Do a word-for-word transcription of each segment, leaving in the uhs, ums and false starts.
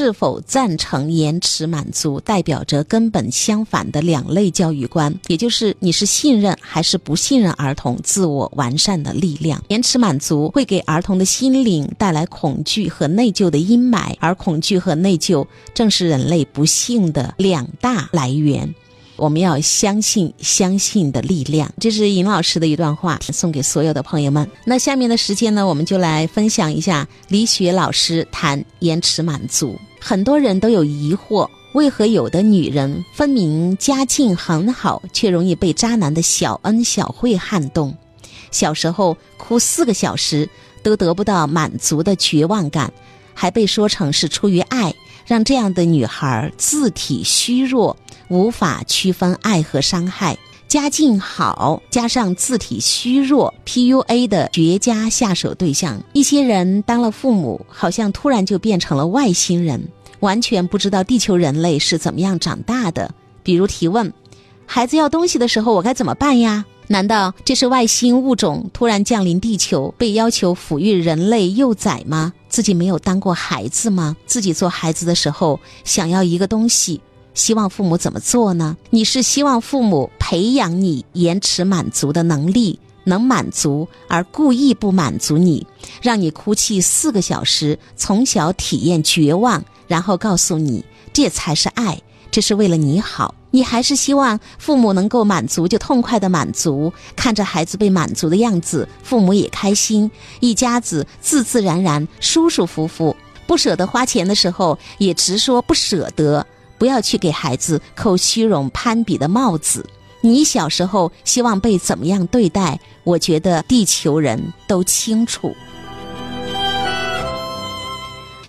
是否赞成延迟满足，代表着根本相反的两类教育观，也就是你是信任还是不信任儿童自我完善的力量。延迟满足会给儿童的心灵带来恐惧和内疚的阴霾，而恐惧和内疚正是人类不幸的两大来源。我们要相信相信的力量，这是尹老师的一段话，送给所有的朋友们。那下面的时间呢，我们就来分享一下李雪老师谈延迟满足。很多人都有疑惑，为何有的女人分明家境很好，却容易被渣男的小恩小惠撼动，小时候哭四个小时都得不到满足的绝望感，还被说成是出于爱，让这样的女孩自体虚弱，无法区分爱和伤害。家境好加上自体虚弱， P U A 的绝佳下手对象。一些人当了父母，好像突然就变成了外星人，完全不知道地球人类是怎么样长大的。比如提问，孩子要东西的时候我该怎么办呀？难道这是外星物种突然降临地球，被要求抚育人类幼崽吗？自己没有当过孩子吗？自己做孩子的时候想要一个东西，希望父母怎么做呢？你是希望父母培养你延迟满足的能力，能满足而故意不满足你，让你哭泣四个小时，从小体验绝望，然后告诉你这才是爱，这是为了你好。你还是希望父母能够满足就痛快的满足，看着孩子被满足的样子，父母也开心，一家子自自然然舒舒服服。不舍得花钱的时候也直说不舍得，不要去给孩子扣虚荣攀比的帽子。你小时候希望被怎么样对待，我觉得地球人都清楚。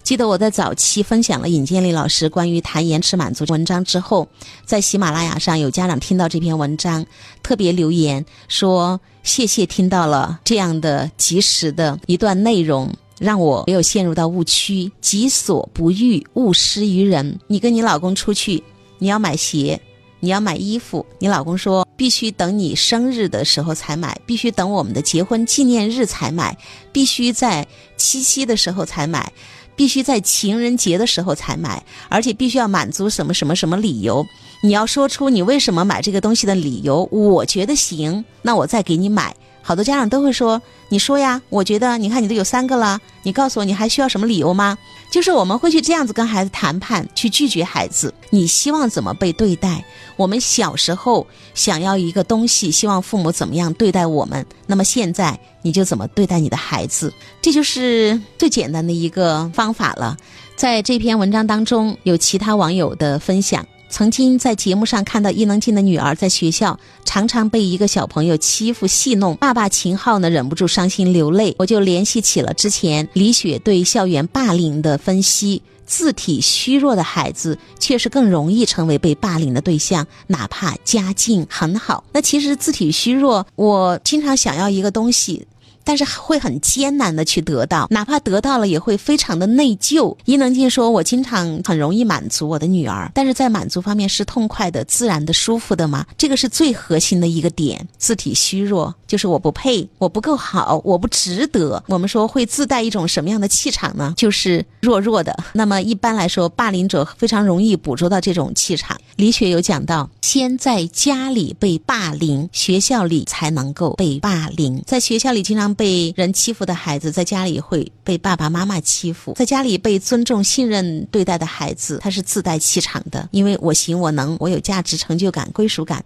记得我在早期分享了尹建莉老师关于谈延迟满足文章之后，在喜马拉雅上有家长听到这篇文章，特别留言说谢谢听到了这样的及时的一段内容，让我没有陷入到误区，己所不欲，勿施于人。你跟你老公出去，你要买鞋，你要买衣服，你老公说必须等你生日的时候才买，必须等我们的结婚纪念日才买，必须在七夕的时候才买，必须在情人节的时候才买，而且必须要满足什么什么什么理由。你要说出你为什么买这个东西的理由，我觉得行，那我再给你买。好多家长都会说，你说呀，我觉得你看你都有三个了，你告诉我你还需要什么理由吗？就是我们会去这样子跟孩子谈判，去拒绝孩子。你希望怎么被对待？我们小时候想要一个东西，希望父母怎么样对待我们，那么现在你就怎么对待你的孩子。这就是最简单的一个方法了。在这篇文章当中有其他网友的分享，曾经在节目上看到伊能静的女儿在学校常常被一个小朋友欺负戏弄，爸爸秦昊呢忍不住伤心流泪。我就联系起了之前李雪对校园霸凌的分析，自体虚弱的孩子确实更容易成为被霸凌的对象，哪怕家境很好。那其实自体虚弱，我经常想要一个东西，但是会很艰难的去得到，哪怕得到了也会非常的内疚。伊能静说，我经常很容易满足我的女儿，但是在满足方面是痛快的、自然的、舒服的吗？这个是最核心的一个点。自体虚弱就是我不配，我不够好，我不值得。我们说会自带一种什么样的气场呢？就是弱弱的。那么一般来说，霸凌者非常容易捕捉到这种气场。李雪有讲到，先在家里被霸凌，学校里才能够被霸凌。在学校里经常被人欺负的孩子，在家里会被爸爸妈妈欺负。在家里被尊重信任对待的孩子，他是自带气场的，因为我行我能，我有价值、成就感、归属感。